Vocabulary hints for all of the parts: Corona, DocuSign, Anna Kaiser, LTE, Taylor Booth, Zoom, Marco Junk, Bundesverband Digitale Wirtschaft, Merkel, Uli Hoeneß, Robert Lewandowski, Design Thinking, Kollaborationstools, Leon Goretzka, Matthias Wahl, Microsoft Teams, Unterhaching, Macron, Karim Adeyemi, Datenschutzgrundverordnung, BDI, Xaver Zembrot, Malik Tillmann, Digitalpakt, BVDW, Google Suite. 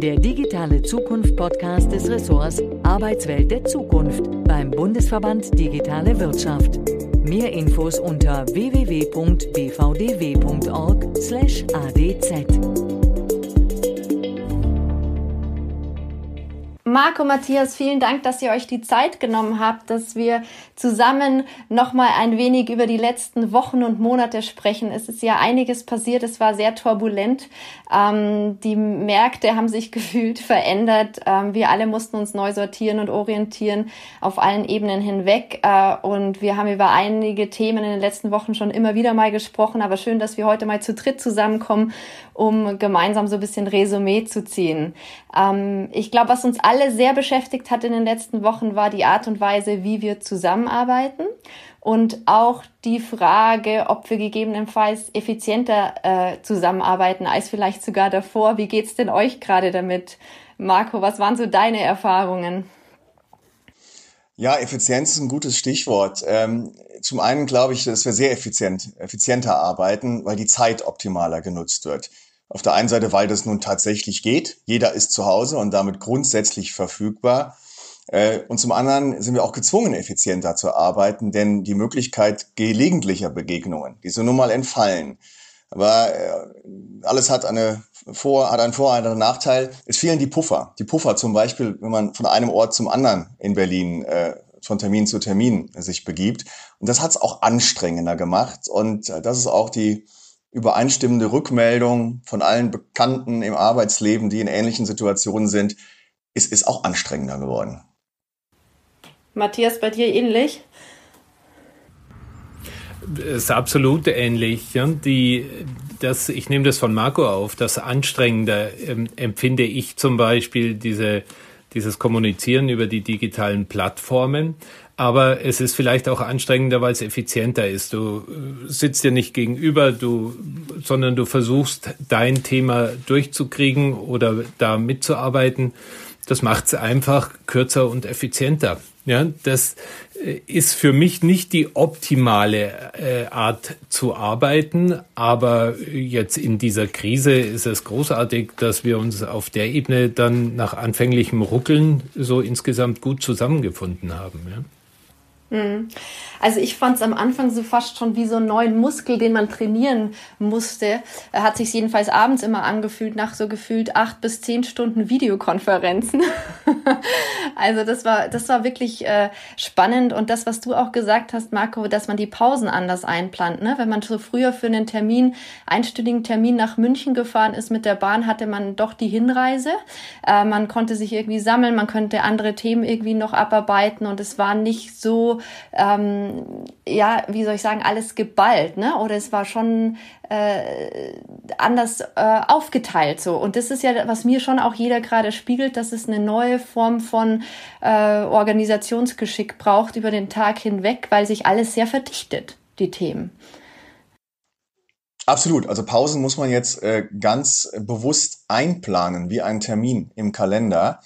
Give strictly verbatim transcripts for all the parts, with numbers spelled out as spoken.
Der digitale Zukunft-Podcast des Ressorts Arbeitswelt der Zukunft beim Bundesverband Digitale Wirtschaft. Mehr Infos unter w w w punkt b v d w punkt org slash a d z. Marco, Matthias, vielen Dank, dass ihr euch die Zeit genommen habt, dass wir zusammen nochmal ein wenig über die letzten Wochen und Monate sprechen. Es ist ja einiges passiert, es war sehr turbulent. Ähm, die Märkte haben sich gefühlt verändert. Ähm, wir alle mussten uns neu sortieren und orientieren auf allen Ebenen hinweg. Äh, und wir haben über einige Themen in den letzten Wochen schon immer wieder mal gesprochen. Aber schön, dass wir heute mal zu dritt zusammenkommen, um gemeinsam so ein bisschen Resümee zu ziehen. Ähm, ich glaube, was uns alle sehr beschäftigt hat in den letzten Wochen, war die Art und Weise, wie wir zusammen arbeiten und auch die Frage, ob wir gegebenenfalls effizienter äh, zusammenarbeiten als vielleicht sogar davor. Wie geht's denn euch gerade damit? Marco, was waren so deine Erfahrungen? Ja, Effizienz ist ein gutes Stichwort. Ähm, zum einen glaube ich, dass wir sehr effizient, effizienter arbeiten, weil die Zeit optimaler genutzt wird. Auf der einen Seite, weil das nun tatsächlich geht. Jeder ist zu Hause und damit grundsätzlich verfügbar. Und zum anderen sind wir auch gezwungen, effizienter zu arbeiten, denn die Möglichkeit gelegentlicher Begegnungen, die so nun mal entfallen. Aber alles hat eine Vor-, hat einen Vor- und einen Nachteil. Es fehlen die Puffer. Die Puffer zum Beispiel, wenn man von einem Ort zum anderen in Berlin äh, von Termin zu Termin sich begibt. Und das hat es auch anstrengender gemacht. Und das ist auch die übereinstimmende Rückmeldung von allen Bekannten im Arbeitsleben, die in ähnlichen Situationen sind. Es ist auch anstrengender geworden. Matthias, bei dir ähnlich? Es ist absolut ähnlich. Ja. Die, das, ich nehme das von Marco auf, das Anstrengende ähm, empfinde ich zum Beispiel diese, dieses Kommunizieren über die digitalen Plattformen. Aber es ist vielleicht auch anstrengender, weil es effizienter ist. Du sitzt dir nicht gegenüber, du, sondern du versuchst, dein Thema durchzukriegen oder da mitzuarbeiten. Das macht es einfach kürzer und effizienter. Ja, das ist für mich nicht die optimale äh, Art zu arbeiten, aber jetzt in dieser Krise ist es großartig, dass wir uns auf der Ebene dann nach anfänglichem Ruckeln so insgesamt gut zusammengefunden haben. Ja. Also ich fand es am Anfang so fast schon wie so einen neuen Muskel, den man trainieren musste. Hat sich jedenfalls abends immer angefühlt, nach so gefühlt acht bis zehn Stunden Videokonferenzen. Also das war das war wirklich äh, spannend. Und das, was du auch gesagt hast, Marco, dass man die Pausen anders einplant, ne? Wenn man so früher für einen Termin, einstündigen Termin nach München gefahren ist mit der Bahn, hatte man doch die Hinreise. Äh, man konnte sich irgendwie sammeln, man könnte andere Themen irgendwie noch abarbeiten und es war nicht so Ähm, ja, wie soll ich sagen, alles geballt, ne? Oder es war schon äh, anders äh, aufgeteilt so. Und das ist ja, was mir schon auch jeder gerade spiegelt, dass es eine neue Form von äh, Organisationsgeschick braucht über den Tag hinweg, weil sich alles sehr verdichtet, die Themen. Absolut. Also Pausen muss man jetzt äh, ganz bewusst einplanen, wie einen Termin im Kalender.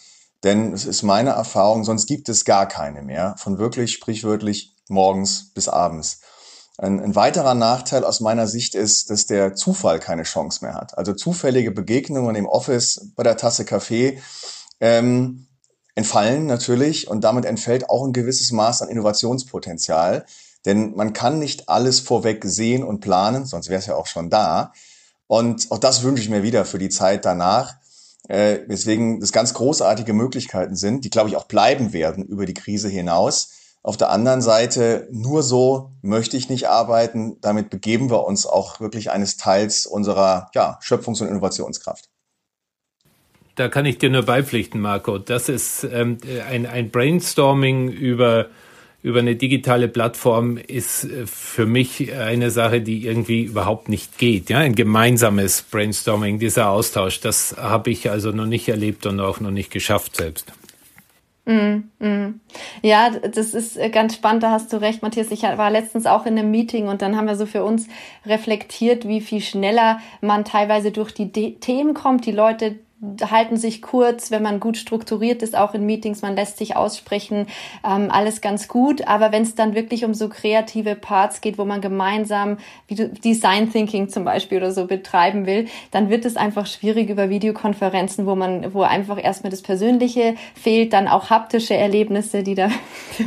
Denn es ist meine Erfahrung, sonst gibt es gar keine mehr, von wirklich sprichwörtlich morgens bis abends. Ein, ein weiterer Nachteil aus meiner Sicht ist, dass der Zufall keine Chance mehr hat. Also zufällige Begegnungen im Office, bei der Tasse Kaffee ähm, entfallen natürlich und damit entfällt auch ein gewisses Maß an Innovationspotenzial. Denn man kann nicht alles vorweg sehen und planen, sonst wäre es ja auch schon da. Und auch das wünsche ich mir wieder für die Zeit danach. Deswegen das ganz großartige Möglichkeiten sind, die, glaube ich, auch bleiben werden über die Krise hinaus. Auf der anderen Seite, nur so möchte ich nicht arbeiten. Damit begeben wir uns auch wirklich eines Teils unserer ja, Schöpfungs- und Innovationskraft. Da kann ich dir nur beipflichten, Marco. Das ist ähm, ein, ein Brainstorming über... über eine digitale Plattform ist für mich eine Sache, die irgendwie überhaupt nicht geht. Ja, ein gemeinsames Brainstorming, dieser Austausch, das habe ich also noch nicht erlebt und auch noch nicht geschafft selbst. Mm, mm. Ja, das ist ganz spannend, da hast du recht, Matthias. Ich war letztens auch in einem Meeting und dann haben wir so für uns reflektiert, wie viel schneller man teilweise durch die De- Themen kommt, die Leute halten sich kurz, wenn man gut strukturiert ist, auch in Meetings, man lässt sich aussprechen, ähm, alles ganz gut. Aber wenn es dann wirklich um so kreative Parts geht, wo man gemeinsam wie Design Thinking zum Beispiel oder so betreiben will, dann wird es einfach schwierig über Videokonferenzen, wo man, wo einfach erstmal das Persönliche fehlt, dann auch haptische Erlebnisse, die da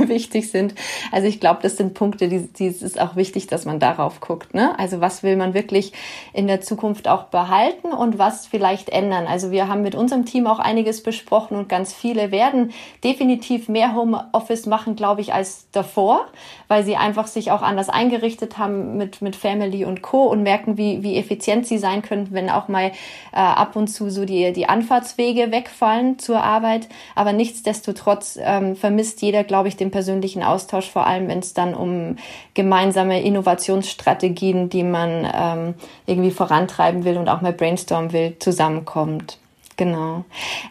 wichtig sind. Also ich glaube, das sind Punkte, die, die ist auch wichtig, dass man darauf guckt, ne? Also was will man wirklich in der Zukunft auch behalten und was vielleicht ändern? Also wir haben mit unserem Team auch einiges besprochen und ganz viele werden definitiv mehr Homeoffice machen, glaube ich, als davor, weil sie einfach sich auch anders eingerichtet haben mit, mit Family und Co. und merken, wie, wie effizient sie sein können, wenn auch mal äh, ab und zu so die, die Anfahrtswege wegfallen zur Arbeit. Aber nichtsdestotrotz ähm, vermisst jeder, glaube ich, den persönlichen Austausch, vor allem wenn es dann um gemeinsame Innovationsstrategien, die man ähm, irgendwie vorantreiben will und auch mal brainstormen will, zusammenkommt. Genau.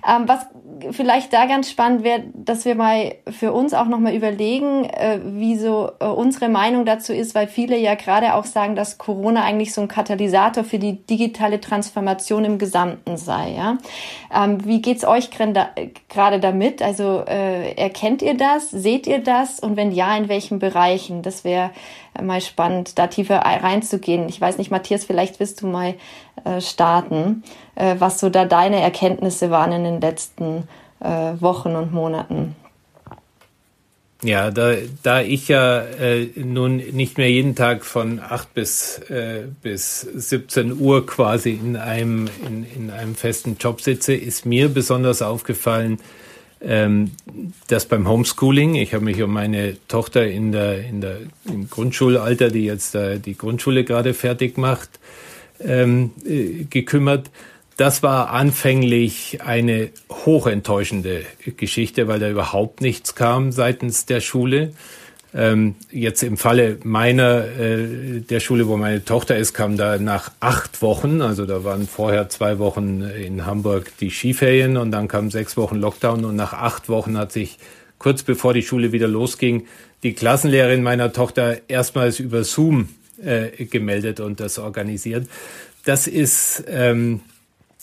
Ähm, was vielleicht da ganz spannend wäre, dass wir mal für uns auch nochmal überlegen, äh, wie so äh, unsere Meinung dazu ist, weil viele ja gerade auch sagen, dass Corona eigentlich so ein Katalysator für die digitale Transformation im Gesamten sei. Ja? Ähm, wie geht's euch gerade damit? Also äh, erkennt ihr das? Seht ihr das? Und wenn ja, in welchen Bereichen? Das wäre äh, mal spannend, da tiefer reinzugehen. Ich weiß nicht, Matthias, vielleicht willst du mal äh, starten, äh, was so da deine Erkenntnisse waren in den letzten äh, Wochen und Monaten. Ja, da, da ich ja äh, nun nicht mehr jeden Tag von acht bis, äh, bis siebzehn Uhr quasi in einem, in, in einem festen Job sitze, ist mir besonders aufgefallen, ähm, dass beim Homeschooling, ich habe mich um meine Tochter in der, in der, im Grundschulalter, die jetzt äh, die Grundschule gerade fertig macht, ähm, äh, gekümmert. Das war anfänglich eine hochenttäuschende Geschichte, weil da überhaupt nichts kam seitens der Schule. Ähm, jetzt im Falle meiner, äh, der Schule, wo meine Tochter ist, kam da nach acht Wochen, also da waren vorher zwei Wochen in Hamburg die Skiferien und dann kamen sechs Wochen Lockdown und nach acht Wochen hat sich kurz bevor die Schule wieder losging, die Klassenlehrerin meiner Tochter erstmals über Zoom äh, gemeldet und das organisiert. Das ist... Ähm,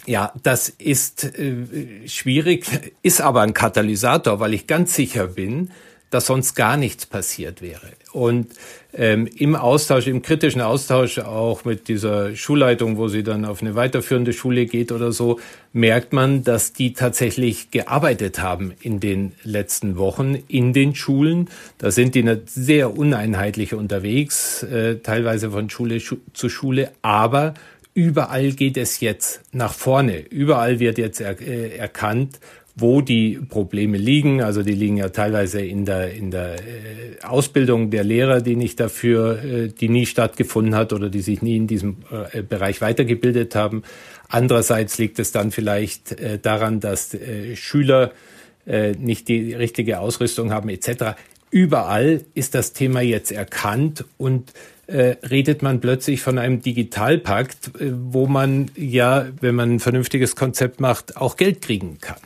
Ja, das ist äh, schwierig, ist aber ein Katalysator, weil ich ganz sicher bin, dass sonst gar nichts passiert wäre. Und ähm, im Austausch, im kritischen Austausch auch mit dieser Schulleitung, wo sie dann auf eine weiterführende Schule geht oder so, merkt man, dass die tatsächlich gearbeitet haben in den letzten Wochen in den Schulen. Da sind die sehr uneinheitlich unterwegs, äh, teilweise von Schule zu Schule, aber überall geht es jetzt nach vorne. Überall wird jetzt er, äh, erkannt, wo die Probleme liegen. Also die liegen ja teilweise in der, in der äh, Ausbildung der Lehrer, die nicht dafür, äh, die nie stattgefunden hat oder die sich nie in diesem äh, Bereich weitergebildet haben. Andererseits liegt es dann vielleicht äh, daran, dass äh, Schüler äh, nicht die richtige Ausrüstung haben et cetera. Überall ist das Thema jetzt erkannt und redet man plötzlich von einem Digitalpakt, wo man ja, wenn man ein vernünftiges Konzept macht, auch Geld kriegen kann.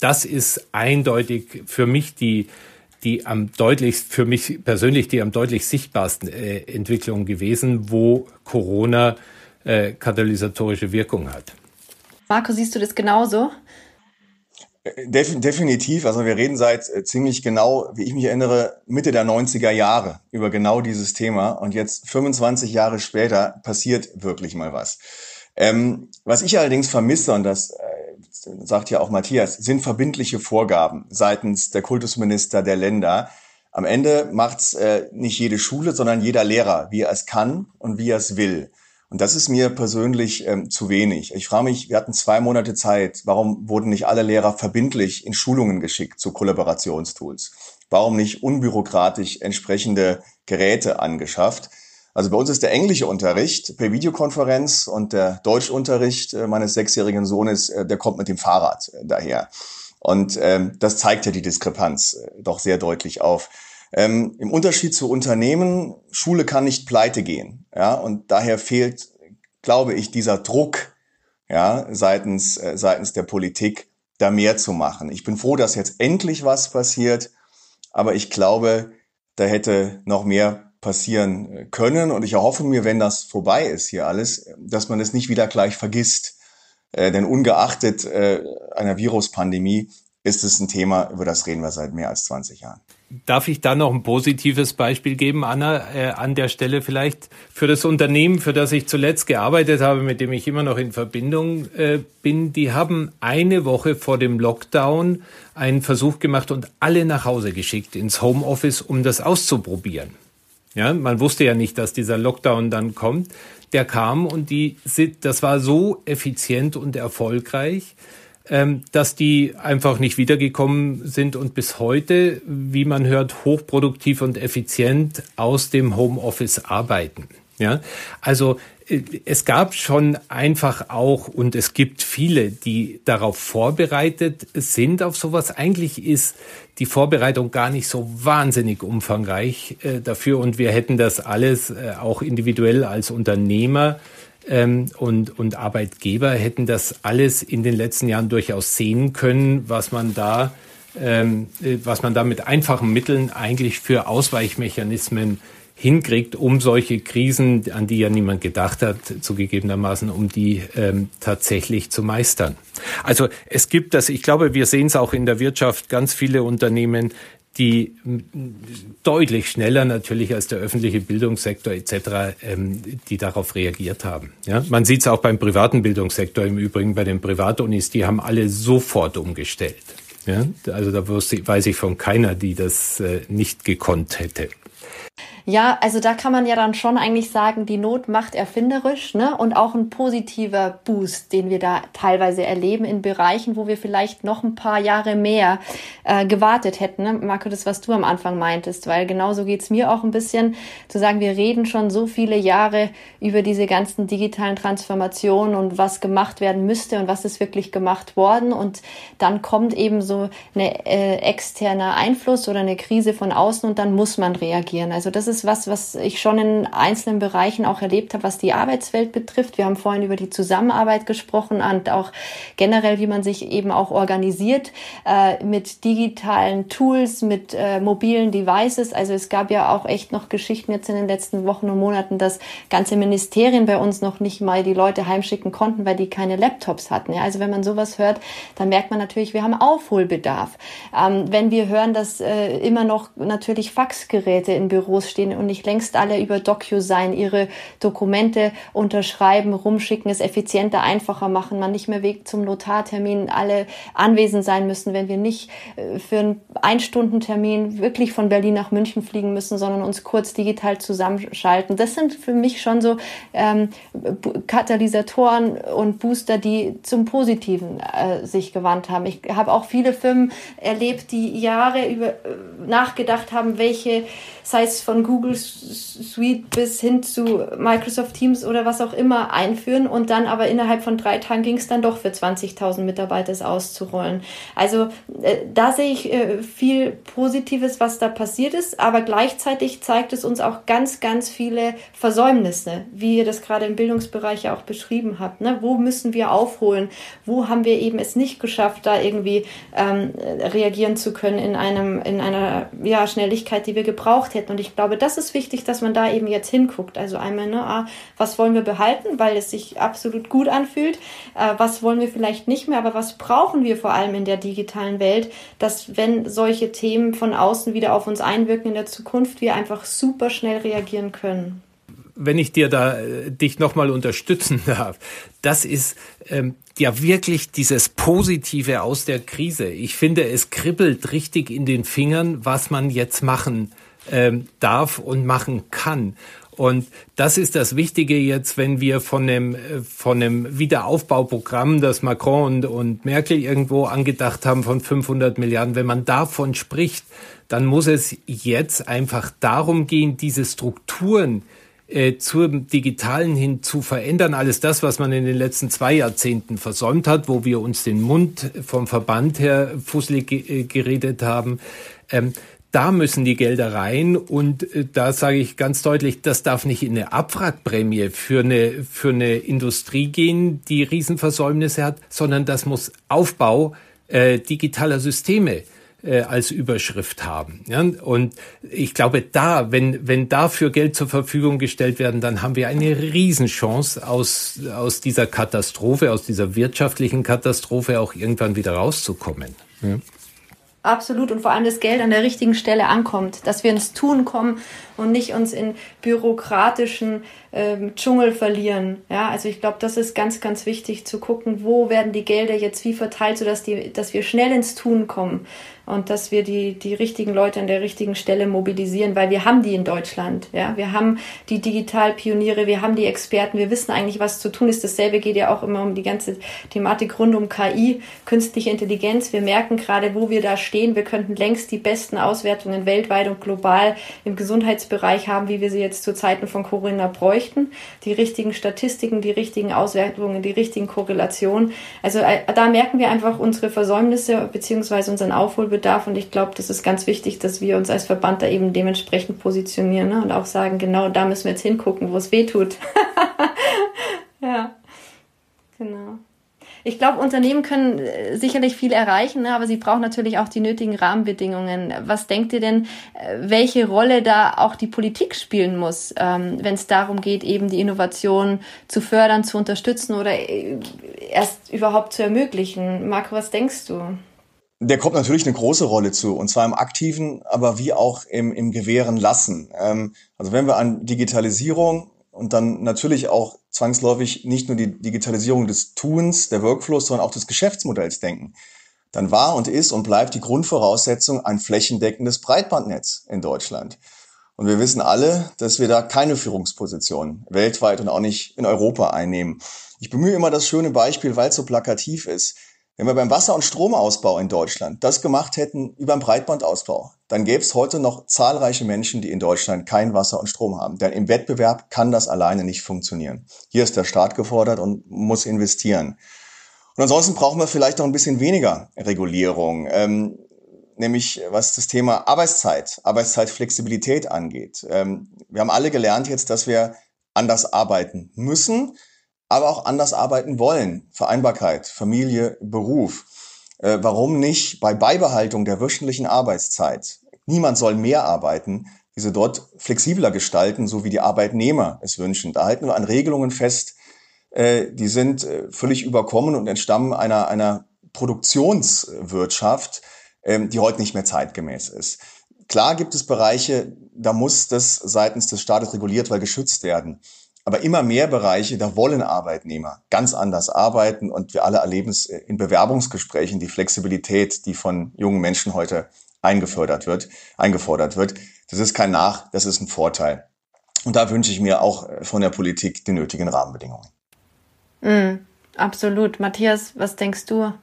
Das ist eindeutig für mich die, die am deutlichst, für mich persönlich die am deutlich sichtbarsten äh, Entwicklung gewesen, wo Corona äh, katalysatorische Wirkung hat. Marco, siehst du das genauso? Definitiv, also wir reden seit ziemlich genau, wie ich mich erinnere, Mitte der neunziger Jahre über genau dieses Thema und jetzt fünfundzwanzig Jahre später passiert wirklich mal was. Ähm, was ich allerdings vermisse, und das äh, sagt ja auch Matthias, sind verbindliche Vorgaben seitens der Kultusminister der Länder. Am Ende macht's äh, nicht jede Schule, sondern jeder Lehrer, wie er es kann und wie er es will. Und das ist mir persönlich ähm, zu wenig. Ich frage mich, wir hatten zwei Monate Zeit. Warum wurden nicht alle Lehrer verbindlich in Schulungen geschickt zu Kollaborationstools? Warum nicht unbürokratisch entsprechende Geräte angeschafft? Also bei uns ist der englische Unterricht per Videokonferenz und der Deutschunterricht äh, meines sechsjährigen Sohnes, äh, der kommt mit dem Fahrrad äh, daher. Und ähm, das zeigt ja die Diskrepanz äh, doch sehr deutlich auf. Ähm, im Unterschied zu Unternehmen, Schule kann nicht pleite gehen, ja, und daher fehlt, glaube ich, dieser Druck, ja, seitens, äh, seitens der Politik, da mehr zu machen. Ich bin froh, dass jetzt endlich was passiert, aber ich glaube, da hätte noch mehr passieren können und ich erhoffe mir, wenn das vorbei ist hier alles, dass man es nicht wieder gleich vergisst, Äh, denn ungeachtet äh, einer Viruspandemie ist es ein Thema, über das reden wir seit mehr als zwanzig Jahren. Darf ich da noch ein positives Beispiel geben, Anna, äh, an der Stelle vielleicht für das Unternehmen, für das ich zuletzt gearbeitet habe, mit dem ich immer noch in Verbindung äh, bin. Die haben eine Woche vor dem Lockdown einen Versuch gemacht und alle nach Hause geschickt ins Homeoffice, um das auszuprobieren. Ja, man wusste ja nicht, dass dieser Lockdown dann kommt. Der kam und die, das war so effizient und erfolgreich, dass die einfach nicht wiedergekommen sind und bis heute, wie man hört, hochproduktiv und effizient aus dem Homeoffice arbeiten. Ja, also es gab schon einfach auch, und es gibt viele, die darauf vorbereitet sind, auf sowas. Eigentlich ist die Vorbereitung gar nicht so wahnsinnig umfangreich äh, dafür. Und wir hätten das alles äh, auch individuell als Unternehmer ähm, und, und Arbeitgeber hätten das alles in den letzten Jahren durchaus sehen können, was man da, ähm, was man da mit einfachen Mitteln eigentlich für Ausweichmechanismen hinkriegt, um solche Krisen, an die ja niemand gedacht hat, zugegebenermaßen, um die ähm, tatsächlich zu meistern. Also es gibt das, ich glaube, wir sehen es auch in der Wirtschaft, ganz viele Unternehmen, die deutlich schneller natürlich als der öffentliche Bildungssektor et cetera, ähm, die darauf reagiert haben. Ja? Man sieht es auch beim privaten Bildungssektor im Übrigen, bei den Privatunis, die haben alle sofort umgestellt. Ja? Also da weiß ich von keiner, die das äh, nicht gekonnt hätte. Ja, also da kann man ja dann schon eigentlich sagen, die Not macht erfinderisch, ne? Und auch ein positiver Boost, den wir da teilweise erleben in Bereichen, wo wir vielleicht noch ein paar Jahre mehr äh, gewartet hätten, ne? Marco, das, was du am Anfang meintest, weil genauso geht's mir auch ein bisschen, zu sagen, wir reden schon so viele Jahre über diese ganzen digitalen Transformationen und was gemacht werden müsste und was ist wirklich gemacht worden, und dann kommt eben so ein äh, externer Einfluss oder eine Krise von außen und dann muss man reagieren. Also das ist was, was ich schon in einzelnen Bereichen auch erlebt habe, was die Arbeitswelt betrifft. Wir haben vorhin über die Zusammenarbeit gesprochen und auch generell, wie man sich eben auch organisiert äh, mit digitalen Tools, mit äh, mobilen Devices. Also es gab ja auch echt noch Geschichten jetzt in den letzten Wochen und Monaten, dass ganze Ministerien bei uns noch nicht mal die Leute heimschicken konnten, weil die keine Laptops hatten. Ja, also wenn man sowas hört, dann merkt man natürlich, wir haben Aufholbedarf. Ähm, wenn wir hören, dass äh, immer noch natürlich Faxgeräte in Büros stehen, und nicht längst alle über DocuSign ihre Dokumente unterschreiben, rumschicken, es effizienter, einfacher machen, man nicht mehr Weg zum Notartermin, alle anwesend sein müssen, wenn wir nicht für einen Ein-Stunden-Termin wirklich von Berlin nach München fliegen müssen, sondern uns kurz digital zusammenschalten. Das sind für mich schon so ähm, Katalysatoren und Booster, die zum Positiven äh, sich gewandt haben. Ich habe auch viele Firmen erlebt, die Jahre über äh, nachgedacht haben, welche, sei es von Google Suite bis hin zu Microsoft Teams oder was auch immer einführen, und dann aber innerhalb von drei Tagen ging es dann doch für zwanzigtausend Mitarbeiter es auszurollen. Also äh, da sehe ich äh, viel Positives, was da passiert ist, aber gleichzeitig zeigt es uns auch ganz, ganz viele Versäumnisse, wie ihr das gerade im Bildungsbereich ja auch beschrieben habt. Ne? Wo müssen wir aufholen? Wo haben wir eben es nicht geschafft, da irgendwie ähm, reagieren zu können in einem in einer ja, Schnelligkeit, die wir gebraucht hätten? Und ich Ich glaube, das ist wichtig, dass man da eben jetzt hinguckt. Also einmal, ne, ah, was wollen wir behalten, weil es sich absolut gut anfühlt, äh, was wollen wir vielleicht nicht mehr, aber was brauchen wir vor allem in der digitalen Welt, dass, wenn solche Themen von außen wieder auf uns einwirken in der Zukunft, wir einfach super schnell reagieren können. Wenn ich dir da äh, dich nochmal unterstützen darf, das ist ähm, ja wirklich dieses Positive aus der Krise. Ich finde, es kribbelt richtig in den Fingern, was man jetzt machen Ähm, darf und machen kann. Und das ist das Wichtige jetzt, wenn wir von einem, von einem Wiederaufbauprogramm, das Macron und, und Merkel irgendwo angedacht haben, von fünfhundert Milliarden, wenn man davon spricht, dann muss es jetzt einfach darum gehen, diese Strukturen äh, zum Digitalen hin zu verändern. Alles das, was man in den letzten zwei Jahrzehnten versäumt hat, wo wir uns den Mund vom Verband her fusselig äh, geredet haben, ähm, da müssen die Gelder rein, und da sage ich ganz deutlich, das darf nicht in eine Abwrackprämie für eine, für eine Industrie gehen, die Riesenversäumnisse hat, sondern das muss Aufbau äh, digitaler Systeme äh, als Überschrift haben. Ja? Und ich glaube, da, wenn wenn dafür Geld zur Verfügung gestellt werden, dann haben wir eine Riesenchance, aus aus dieser Katastrophe, aus dieser wirtschaftlichen Katastrophe auch irgendwann wieder rauszukommen. Ja. Absolut, und vor allem, dass Geld an der richtigen Stelle ankommt, dass wir ins Tun kommen und nicht uns in bürokratischen ähm, Dschungel verlieren. Ja, also ich glaube, das ist ganz, ganz wichtig zu gucken, wo werden die Gelder jetzt wie verteilt, sodass die, dass wir schnell ins Tun kommen und dass wir die, die richtigen Leute an der richtigen Stelle mobilisieren, weil wir haben die in Deutschland. Ja, wir haben die Digitalpioniere, wir haben die Experten, wir wissen eigentlich, was zu tun ist. Dasselbe geht ja auch immer um die ganze Thematik rund um K I, künstliche Intelligenz. Wir merken gerade, wo wir da stehen. Wir könnten längst die besten Auswertungen weltweit und global im Gesundheitsbereich haben, wie wir sie jetzt zu Zeiten von Corona bräuchten. Die richtigen Statistiken, die richtigen Auswertungen, die richtigen Korrelationen. Also da merken wir einfach unsere Versäumnisse bzw. unseren Aufholbedarf. Und ich glaube, das ist ganz wichtig, dass wir uns als Verband da eben dementsprechend positionieren, ne? Und auch sagen, genau da müssen wir jetzt hingucken, wo es weh tut. Ja, genau. Ich glaube, Unternehmen können sicherlich viel erreichen, ne, aber sie brauchen natürlich auch die nötigen Rahmenbedingungen. Was denkt ihr denn, welche Rolle da auch die Politik spielen muss, ähm, wenn es darum geht, eben die Innovation zu fördern, zu unterstützen oder erst überhaupt zu ermöglichen? Marco, was denkst du? Der kommt natürlich eine große Rolle zu, und zwar im Aktiven, aber wie auch im, im Gewähren lassen. Ähm, also wenn wir an Digitalisierung und dann natürlich auch zwangsläufig nicht nur die Digitalisierung des Tuns, der Workflows, sondern auch des Geschäftsmodells denken, dann war und ist und bleibt die Grundvoraussetzung ein flächendeckendes Breitbandnetz in Deutschland. Und wir wissen alle, dass wir da keine Führungsposition weltweit und auch nicht in Europa einnehmen. Ich bemühe immer das schöne Beispiel, weil es so plakativ ist. Wenn wir beim Wasser- und Stromausbau in Deutschland das gemacht hätten wie beim Breitbandausbau, dann gäbe es heute noch zahlreiche Menschen, die in Deutschland kein Wasser und Strom haben. Denn im Wettbewerb kann das alleine nicht funktionieren. Hier ist der Staat gefordert und muss investieren. Und ansonsten brauchen wir vielleicht noch ein bisschen weniger Regulierung, ähm, nämlich was das Thema Arbeitszeit, Arbeitszeitflexibilität angeht. Ähm, wir haben alle gelernt jetzt, dass wir anders arbeiten müssen, aber auch anders arbeiten wollen. Vereinbarkeit, Familie, Beruf. Äh, warum nicht bei Beibehaltung der wöchentlichen Arbeitszeit? Niemand soll mehr arbeiten, diese dort flexibler gestalten, so wie die Arbeitnehmer es wünschen. Da halten wir an Regelungen fest, äh, die sind äh, völlig überkommen und entstammen einer, einer Produktionswirtschaft, äh, die heute nicht mehr zeitgemäß ist. Klar gibt es Bereiche, da muss das seitens des Staates reguliert, weil geschützt werden. Aber immer mehr Bereiche, da wollen Arbeitnehmer ganz anders arbeiten, und wir alle erleben es in Bewerbungsgesprächen, die Flexibilität, die von jungen Menschen heute eingefordert wird, eingefordert wird. Das ist kein Nach, das ist ein Vorteil. Und da wünsche ich mir auch von der Politik die nötigen Rahmenbedingungen. Mhm, absolut. Matthias, was denkst du?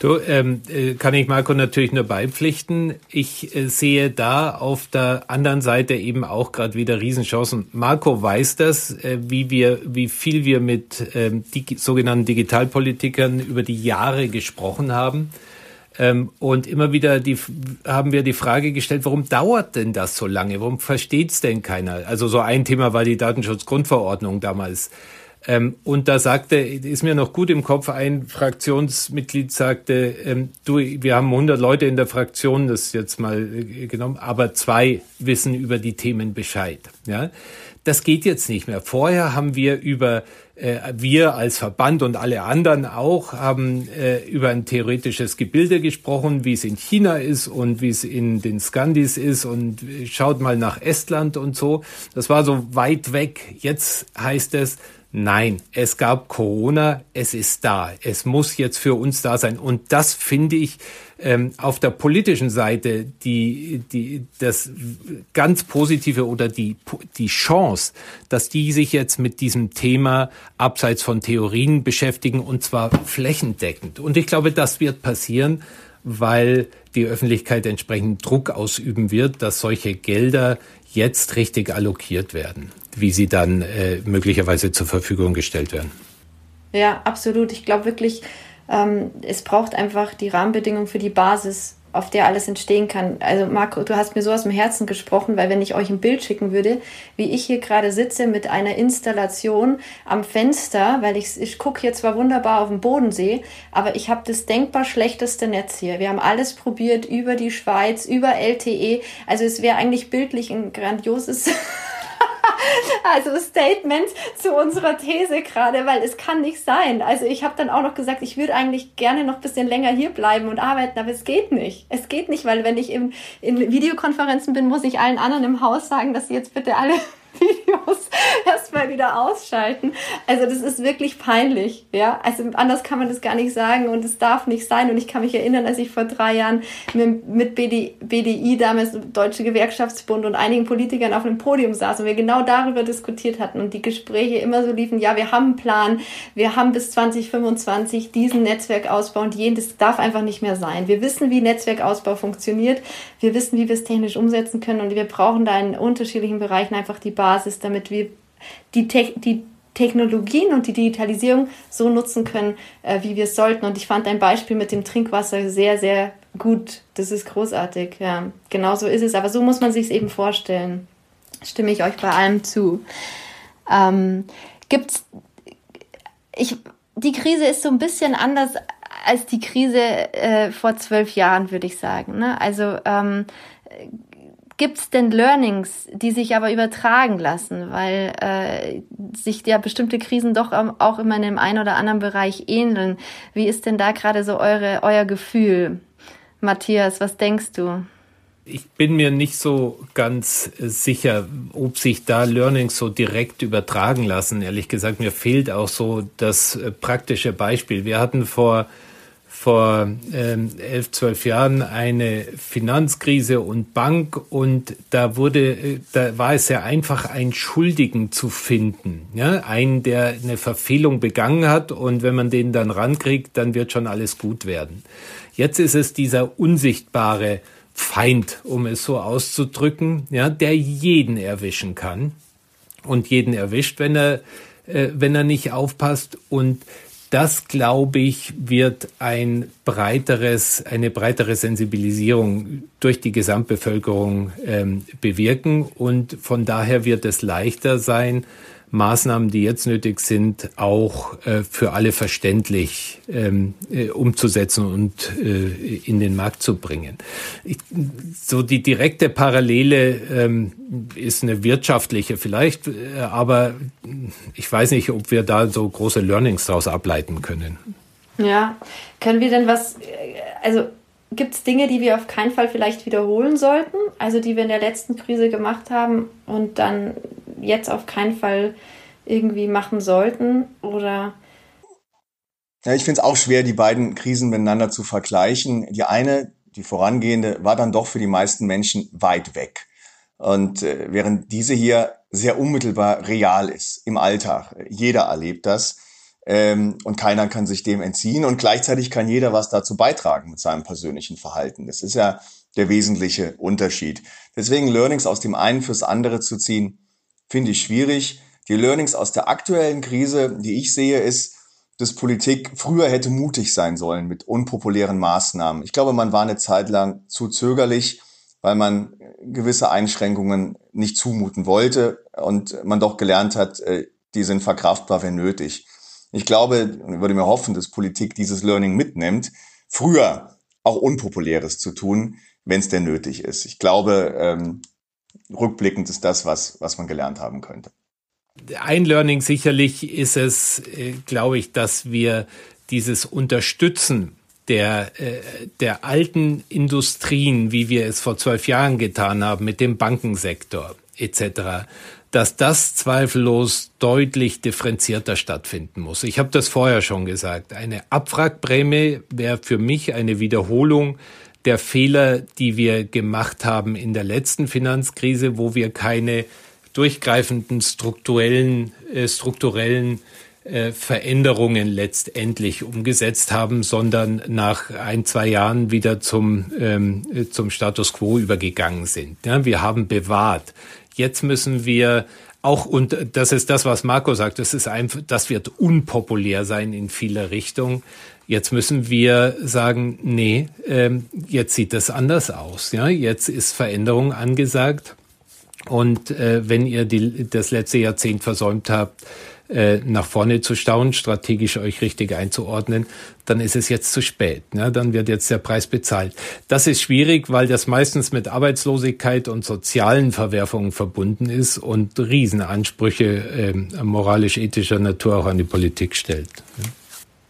Du, ähm, kann ich Marco natürlich nur beipflichten. Ich äh, sehe da auf der anderen Seite eben auch gerade wieder Riesenchancen. Marco weiß das, äh, wie wir, wie viel wir mit ähm, die sogenannten Digitalpolitikern über die Jahre gesprochen haben. Ähm, und immer wieder die, haben wir die Frage gestellt, warum dauert denn das so lange? Warum versteht's denn keiner? Also so ein Thema war die Datenschutzgrundverordnung damals. Ähm, und da sagte, ist mir noch gut im Kopf, ein Fraktionsmitglied sagte, ähm, du, wir haben hundert Leute in der Fraktion, das jetzt mal äh, genommen, aber zwei wissen über die Themen Bescheid. Ja, das geht jetzt nicht mehr. Vorher haben wir über, äh, wir als Verband und alle anderen auch, haben äh, über ein theoretisches Gebilde gesprochen, wie es in China ist und wie es in den Skandis ist und äh, schaut mal nach Estland und so. Das war so weit weg. Jetzt heißt es, nein, es gab Corona, es ist da, es muss jetzt für uns da sein. Und das finde ich ähm, auf der politischen Seite die die das ganz Positive oder die die Chance, dass die sich jetzt mit diesem Thema abseits von Theorien beschäftigen, und zwar flächendeckend. Und ich glaube, das wird passieren, weil die Öffentlichkeit entsprechend Druck ausüben wird, dass solche Gelder jetzt richtig allokiert werden, wie sie dann äh, möglicherweise zur Verfügung gestellt werden. Ja, absolut. Ich glaube wirklich, ähm, es braucht einfach die Rahmenbedingungen für die Basis. auf der alles entstehen kann. Also Marco, du hast mir so aus dem Herzen gesprochen, weil wenn ich euch ein Bild schicken würde, wie ich hier gerade sitze mit einer Installation am Fenster, weil ich, ich gucke hier zwar wunderbar auf den Bodensee, aber ich habe das denkbar schlechteste Netz hier. Wir haben alles probiert, über die Schweiz, über L T E. Also es wäre eigentlich bildlich ein grandioses... Also Statement zu unserer These gerade, weil es kann nicht sein. Also ich habe dann auch noch gesagt, ich würde eigentlich gerne noch ein bisschen länger hier bleiben und arbeiten, aber es geht nicht. Es geht nicht, weil wenn ich in, in Videokonferenzen bin, muss ich allen anderen im Haus sagen, dass sie jetzt bitte alle Videos erstmal wieder ausschalten. Also das ist wirklich peinlich, ja. Also anders kann man das gar nicht sagen und es darf nicht sein. Und ich kann mich erinnern, als ich vor drei Jahren mit, mit B D I, damals Deutsche Gewerkschaftsbund und einigen Politikern auf einem Podium saß und wir genau darüber diskutiert hatten und die Gespräche immer so liefen, ja, wir haben einen Plan, wir haben bis zwanzig fünfundzwanzig diesen Netzwerkausbau und jenen, das darf einfach nicht mehr sein. Wir wissen, wie Netzwerkausbau funktioniert, wir wissen, wie wir es technisch umsetzen können und wir brauchen da in unterschiedlichen Bereichen einfach die Basis. Basis, damit wir die, Te- die Technologien und die Digitalisierung so nutzen können, äh, wie wir es sollten. Und ich fand dein Beispiel mit dem Trinkwasser sehr, sehr gut. Das ist großartig. Ja, genau so ist es. Aber so muss man sich es eben vorstellen. Stimme ich euch bei allem zu. Ähm, gibt's, ich, die Krise ist so ein bisschen anders als die Krise äh, vor zwölf Jahren, würde ich sagen. Ne? Also ähm, gibt es denn Learnings, die sich aber übertragen lassen, weil äh, sich ja bestimmte Krisen doch auch immer in dem einen oder anderen Bereich ähneln? Wie ist denn da gerade so eure, euer Gefühl? Matthias, was denkst du? Ich bin mir nicht so ganz sicher, ob sich da Learnings so direkt übertragen lassen. Ehrlich gesagt, mir fehlt auch so das praktische Beispiel. Wir hatten vor vor ähm, elf, zwölf Jahren eine Finanzkrise und Bank und da wurde, da war es sehr einfach, einen Schuldigen zu finden, ja, einen, der eine Verfehlung begangen hat und wenn man den dann rankriegt, dann wird schon alles gut werden. Jetzt ist es dieser unsichtbare Feind, um es so auszudrücken, ja, der jeden erwischen kann und jeden erwischt, wenn er, äh, wenn er nicht aufpasst und das, glaube ich, wird ein breiteres, eine breitere Sensibilisierung durch die Gesamtbevölkerung ähm, bewirken. Und von daher wird es leichter sein, Maßnahmen, die jetzt nötig sind, auch äh, für alle verständlich ähm, äh, umzusetzen und äh, in den Markt zu bringen. Ich, so die direkte Parallele ähm, ist eine wirtschaftliche vielleicht, äh, aber ich weiß nicht, ob wir da so große Learnings daraus ableiten können. Ja, können wir denn was, also gibt es Dinge, die wir auf keinen Fall vielleicht wiederholen sollten, also die wir in der letzten Krise gemacht haben und dann jetzt auf keinen Fall irgendwie machen sollten, oder? Ja, ich finde es auch schwer, die beiden Krisen miteinander zu vergleichen. Die eine, die vorangehende, war dann doch für die meisten Menschen weit weg. Und äh, während diese hier sehr unmittelbar real ist, im Alltag, jeder erlebt das ähm, und keiner kann sich dem entziehen und gleichzeitig kann jeder was dazu beitragen mit seinem persönlichen Verhalten. Das ist ja der wesentliche Unterschied. Deswegen Learnings aus dem einen fürs andere zu ziehen, finde ich schwierig. Die Learnings aus der aktuellen Krise, die ich sehe, ist, dass Politik früher hätte mutig sein sollen mit unpopulären Maßnahmen. Ich glaube, man war eine Zeit lang zu zögerlich, weil man gewisse Einschränkungen nicht zumuten wollte und man doch gelernt hat, die sind verkraftbar, wenn nötig. Ich glaube, und würde mir hoffen, dass Politik dieses Learning mitnimmt, früher auch Unpopuläres zu tun, wenn es denn nötig ist. Ich glaube, ähm, rückblickend ist das, was, was man gelernt haben könnte. Ein Learning sicherlich ist es, äh, glaube ich, dass wir dieses Unterstützen der, äh, der alten Industrien, wie wir es vor zwölf Jahren getan haben, mit dem Bankensektor et cetera, dass das zweifellos deutlich differenzierter stattfinden muss. Ich habe das vorher schon gesagt. Eine Abwrackprämie wäre für mich eine Wiederholung der Fehler, die wir gemacht haben in der letzten Finanzkrise, wo wir keine durchgreifenden strukturellen, äh, strukturellen äh, Veränderungen letztendlich umgesetzt haben, sondern nach ein, zwei Jahren wieder zum, ähm, zum Status quo übergegangen sind. Ja, wir haben bewahrt. Jetzt müssen wir Auch, und das ist das, was Marco sagt, das ist einfach, das wird unpopulär sein in viele Richtungen. Jetzt müssen wir sagen, nee, ähm, jetzt sieht das anders aus. Ja, jetzt ist Veränderung angesagt. Und äh, wenn ihr die, das letzte Jahrzehnt versäumt habt, äh, nach vorne zu schauen, strategisch euch richtig einzuordnen, dann ist es jetzt zu spät. Ne? Dann wird jetzt der Preis bezahlt. Das ist schwierig, weil das meistens mit Arbeitslosigkeit und sozialen Verwerfungen verbunden ist und Riesenansprüche äh, moralisch-ethischer Natur auch an die Politik stellt.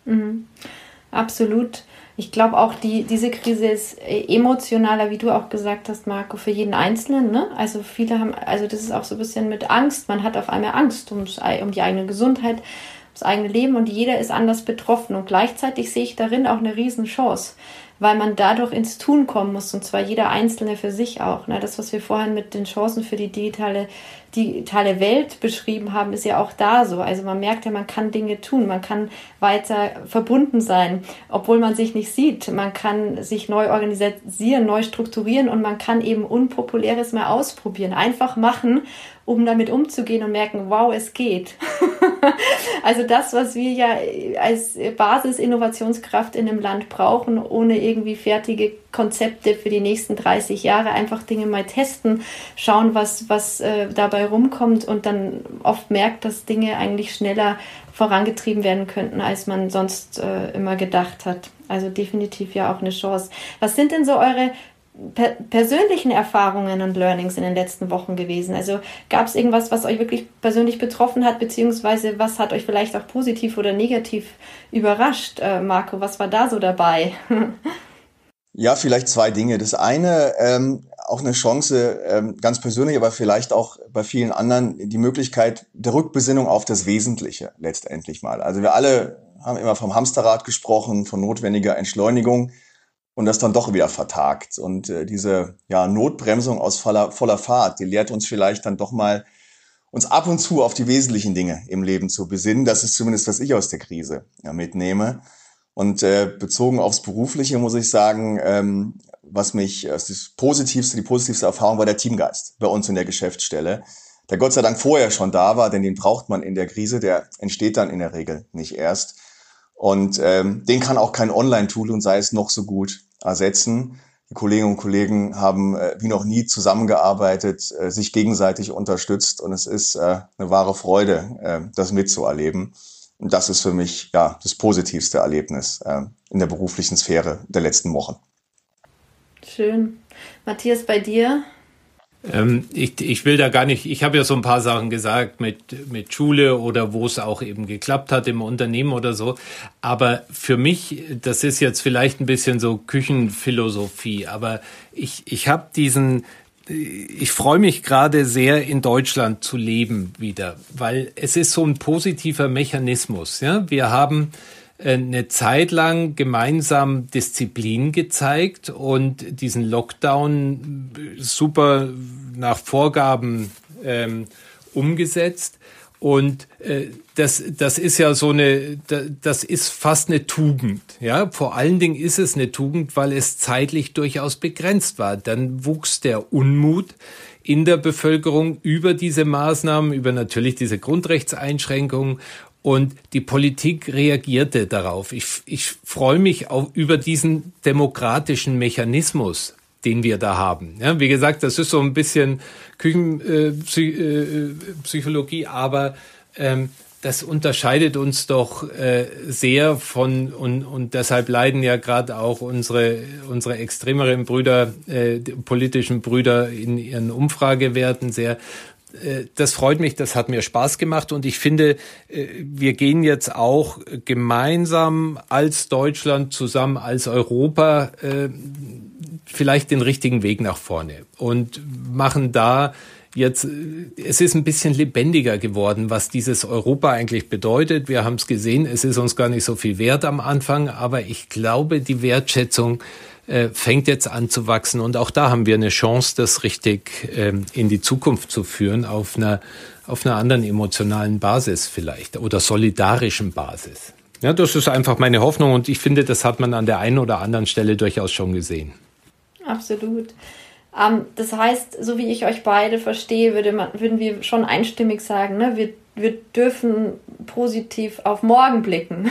Ne? Mhm. Absolut. Ich glaube auch, die, diese Krise ist emotionaler, wie du auch gesagt hast, Marco, für jeden Einzelnen. Ne? Also viele haben, also das ist auch so ein bisschen mit Angst. Man hat auf einmal Angst ums, um die eigene Gesundheit, ums eigene Leben und jeder ist anders betroffen. Und gleichzeitig sehe ich darin auch eine Riesenchance, weil man dadurch ins Tun kommen muss, und zwar jeder Einzelne für sich auch. Ne? Das, was wir vorhin mit den Chancen für die digitale, digitale Welt beschrieben haben, ist ja auch da so. Also man merkt ja, man kann Dinge tun, man kann weiter verbunden sein, obwohl man sich nicht sieht. Man kann sich neu organisieren, neu strukturieren und man kann eben Unpopuläres mal ausprobieren, einfach machen, um damit umzugehen und merken, wow, es geht. Also das, was wir ja als Basis-Innovationskraft in einem Land brauchen, ohne irgendwie fertige Konzepte für die nächsten dreißig Jahre, einfach Dinge mal testen, schauen, was, was äh, dabei rumkommt und dann oft merkt, dass Dinge eigentlich schneller vorangetrieben werden könnten, als man sonst äh, immer gedacht hat. Also definitiv ja auch eine Chance. Was sind denn so eure per- persönlichen Erfahrungen und Learnings in den letzten Wochen gewesen? Also gab es irgendwas, was euch wirklich persönlich betroffen hat, beziehungsweise was hat euch vielleicht auch positiv oder negativ überrascht? Äh, Marco, was war da so dabei? Ja, vielleicht zwei Dinge. Das eine, ähm, auch eine Chance, ähm, ganz persönlich, aber vielleicht auch bei vielen anderen, die Möglichkeit der Rückbesinnung auf das Wesentliche letztendlich mal. Also wir alle haben immer vom Hamsterrad gesprochen, von notwendiger Entschleunigung und das dann doch wieder vertagt. Und äh, diese ja, Notbremsung aus voller, voller Fahrt, die lehrt uns vielleicht dann doch mal, uns ab und zu auf die wesentlichen Dinge im Leben zu besinnen. Das ist zumindest, was ich aus der Krise ja, mitnehme. Und äh, bezogen aufs Berufliche muss ich sagen, ähm, was mich, das, das Positivste, die positivste Erfahrung war der Teamgeist bei uns in der Geschäftsstelle, der Gott sei Dank vorher schon da war, denn den braucht man in der Krise, der entsteht dann in der Regel nicht erst. Und ähm, den kann auch kein Online-Tool und sei es noch so gut ersetzen. Die Kolleginnen und Kollegen haben äh, wie noch nie zusammengearbeitet, äh, sich gegenseitig unterstützt und es ist äh, eine wahre Freude, äh, das mitzuerleben. Und das ist für mich ja das positivste Erlebnis äh, in der beruflichen Sphäre der letzten Wochen. Schön. Matthias, bei dir? Ähm, ich, ich will da gar nicht, ich habe ja so ein paar Sachen gesagt mit, mit Schule oder wo es auch eben geklappt hat im Unternehmen oder so. Aber für mich, das ist jetzt vielleicht ein bisschen so Küchenphilosophie, aber ich, ich habe diesen... Ich freue mich gerade sehr, in Deutschland zu leben wieder, weil es ist so ein positiver Mechanismus. Ja? Wir haben eine Zeit lang gemeinsam Disziplin gezeigt und diesen Lockdown super nach Vorgaben ähm, umgesetzt. Und äh, das, das ist ja so eine, das ist fast eine Tugend. Ja, vor allen Dingen ist es eine Tugend, weil es zeitlich durchaus begrenzt war. Dann wuchs der Unmut in der Bevölkerung über diese Maßnahmen, über natürlich diese Grundrechtseinschränkungen. Und die Politik reagierte darauf. Ich, ich freue mich auch über diesen demokratischen Mechanismus, den wir da haben. Ja, wie gesagt, das ist so ein bisschen Küchenpsychologie, aber ähm, das unterscheidet uns doch äh, sehr von, und, und deshalb leiden ja gerade auch unsere, unsere extremeren Brüder, äh, politischen Brüder in ihren Umfragewerten sehr. Das freut mich, das hat mir Spaß gemacht und ich finde, wir gehen jetzt auch gemeinsam als Deutschland zusammen, als Europa vielleicht den richtigen Weg nach vorne und machen da jetzt, es ist ein bisschen lebendiger geworden, was dieses Europa eigentlich bedeutet. Wir haben es gesehen, es ist uns gar nicht so viel wert am Anfang, aber ich glaube, die Wertschätzung fängt jetzt an zu wachsen. Und auch da haben wir eine Chance, das richtig ähm, in die Zukunft zu führen, auf einer, auf einer anderen emotionalen Basis vielleicht oder solidarischen Basis. Ja, das ist einfach meine Hoffnung und ich finde, das hat man an der einen oder anderen Stelle durchaus schon gesehen. Absolut. Ähm, das heißt, so wie ich euch beide verstehe, würde man, würden wir schon einstimmig sagen, ne, wir, wir dürfen positiv auf morgen blicken.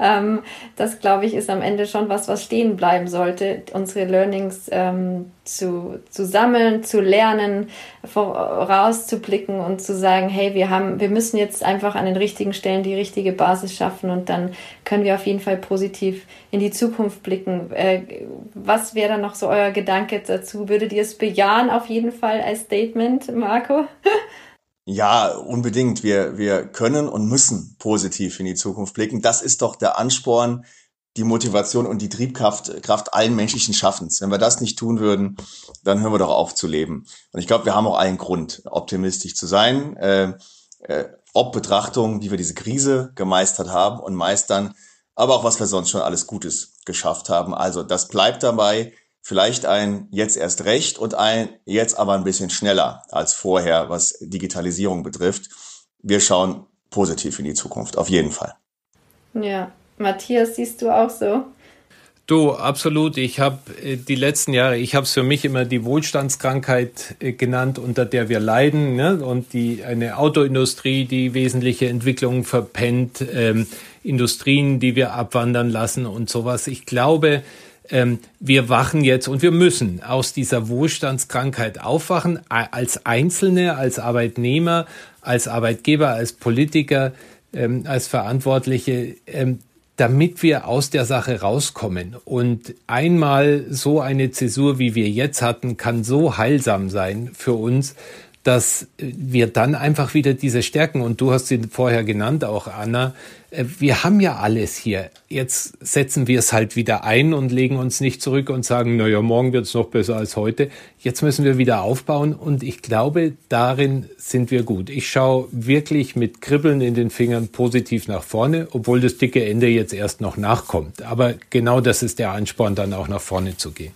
ähm, das, glaube ich, ist am Ende schon was, was stehen bleiben sollte, unsere Learnings ähm, zu, zu sammeln, zu lernen, vorauszublicken und zu sagen, hey, wir haben, wir müssen jetzt einfach an den richtigen Stellen die richtige Basis schaffen und dann können wir auf jeden Fall positiv in die Zukunft blicken. Äh, was wäre dann noch so euer Gedanke dazu? Würdet ihr es bejahen auf jeden Fall als Statement, Marco? Ja, unbedingt. Wir, wir können und müssen positiv in die Zukunft blicken. Das ist doch der Ansporn, die Motivation und die Triebkraft Kraft allen menschlichen Schaffens. Wenn wir das nicht tun würden, dann hören wir doch auf zu leben. Und ich glaube, wir haben auch allen Grund, optimistisch zu sein. Äh, äh, ob Betrachtung, wie wir diese Krise gemeistert haben und meistern, aber auch was wir sonst schon alles Gutes geschafft haben. Also das bleibt dabei. Vielleicht ein jetzt erst recht und ein jetzt aber ein bisschen schneller als vorher, was Digitalisierung betrifft. Wir schauen positiv in die Zukunft, auf jeden Fall. Ja, Matthias, siehst du auch so? Du, absolut. Ich habe die letzten Jahre, ich habe es für mich immer die Wohlstandskrankheit genannt, unter der wir leiden, ne? Und die eine Autoindustrie, die wesentliche Entwicklungen verpennt, ähm, Industrien, die wir abwandern lassen und sowas. Ich glaube, wir wachen jetzt und wir müssen aus dieser Wohlstandskrankheit aufwachen, als Einzelne, als Arbeitnehmer, als Arbeitgeber, als Politiker, als Verantwortliche, damit wir aus der Sache rauskommen. Und einmal so eine Zäsur, wie wir jetzt hatten, kann so heilsam sein für uns, dass wir dann einfach wieder diese Stärken, und du hast sie vorher genannt, auch Anna, wir haben ja alles hier. Jetzt setzen wir es halt wieder ein und legen uns nicht zurück und sagen, naja, morgen wird es noch besser als heute. Jetzt müssen wir wieder aufbauen und ich glaube, darin sind wir gut. Ich schaue wirklich mit Kribbeln in den Fingern positiv nach vorne, obwohl das dicke Ende jetzt erst noch nachkommt. Aber genau das ist der Ansporn, dann auch nach vorne zu gehen.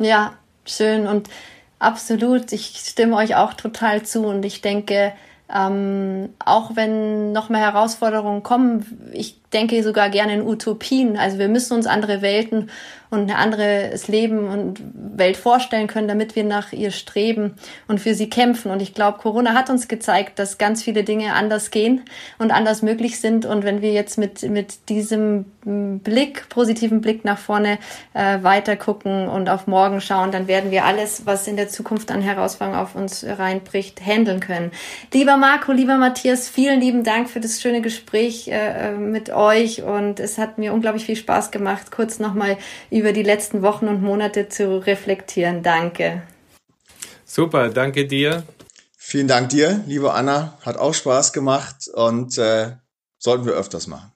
Ja, schön und absolut, ich stimme euch auch total zu und ich denke, ähm, auch wenn noch mehr Herausforderungen kommen, ich denke sogar gerne in Utopien. Also wir müssen uns andere Welten und ein anderes Leben und Welt vorstellen können, damit wir nach ihr streben und für sie kämpfen. Und ich glaube, Corona hat uns gezeigt, dass ganz viele Dinge anders gehen und anders möglich sind. Und wenn wir jetzt mit mit diesem Blick, positiven Blick nach vorne äh, weiter gucken und auf morgen schauen, dann werden wir alles, was in der Zukunft an Herausforderungen auf uns reinbricht, handeln können. Lieber Marco, lieber Matthias, vielen lieben Dank für das schöne Gespräch äh, mit euch. Euch und es hat mir unglaublich viel Spaß gemacht, kurz nochmal über die letzten Wochen und Monate zu reflektieren. Danke. Super, danke dir. Vielen Dank dir, liebe Anna. Hat auch Spaß gemacht und äh, sollten wir öfters machen.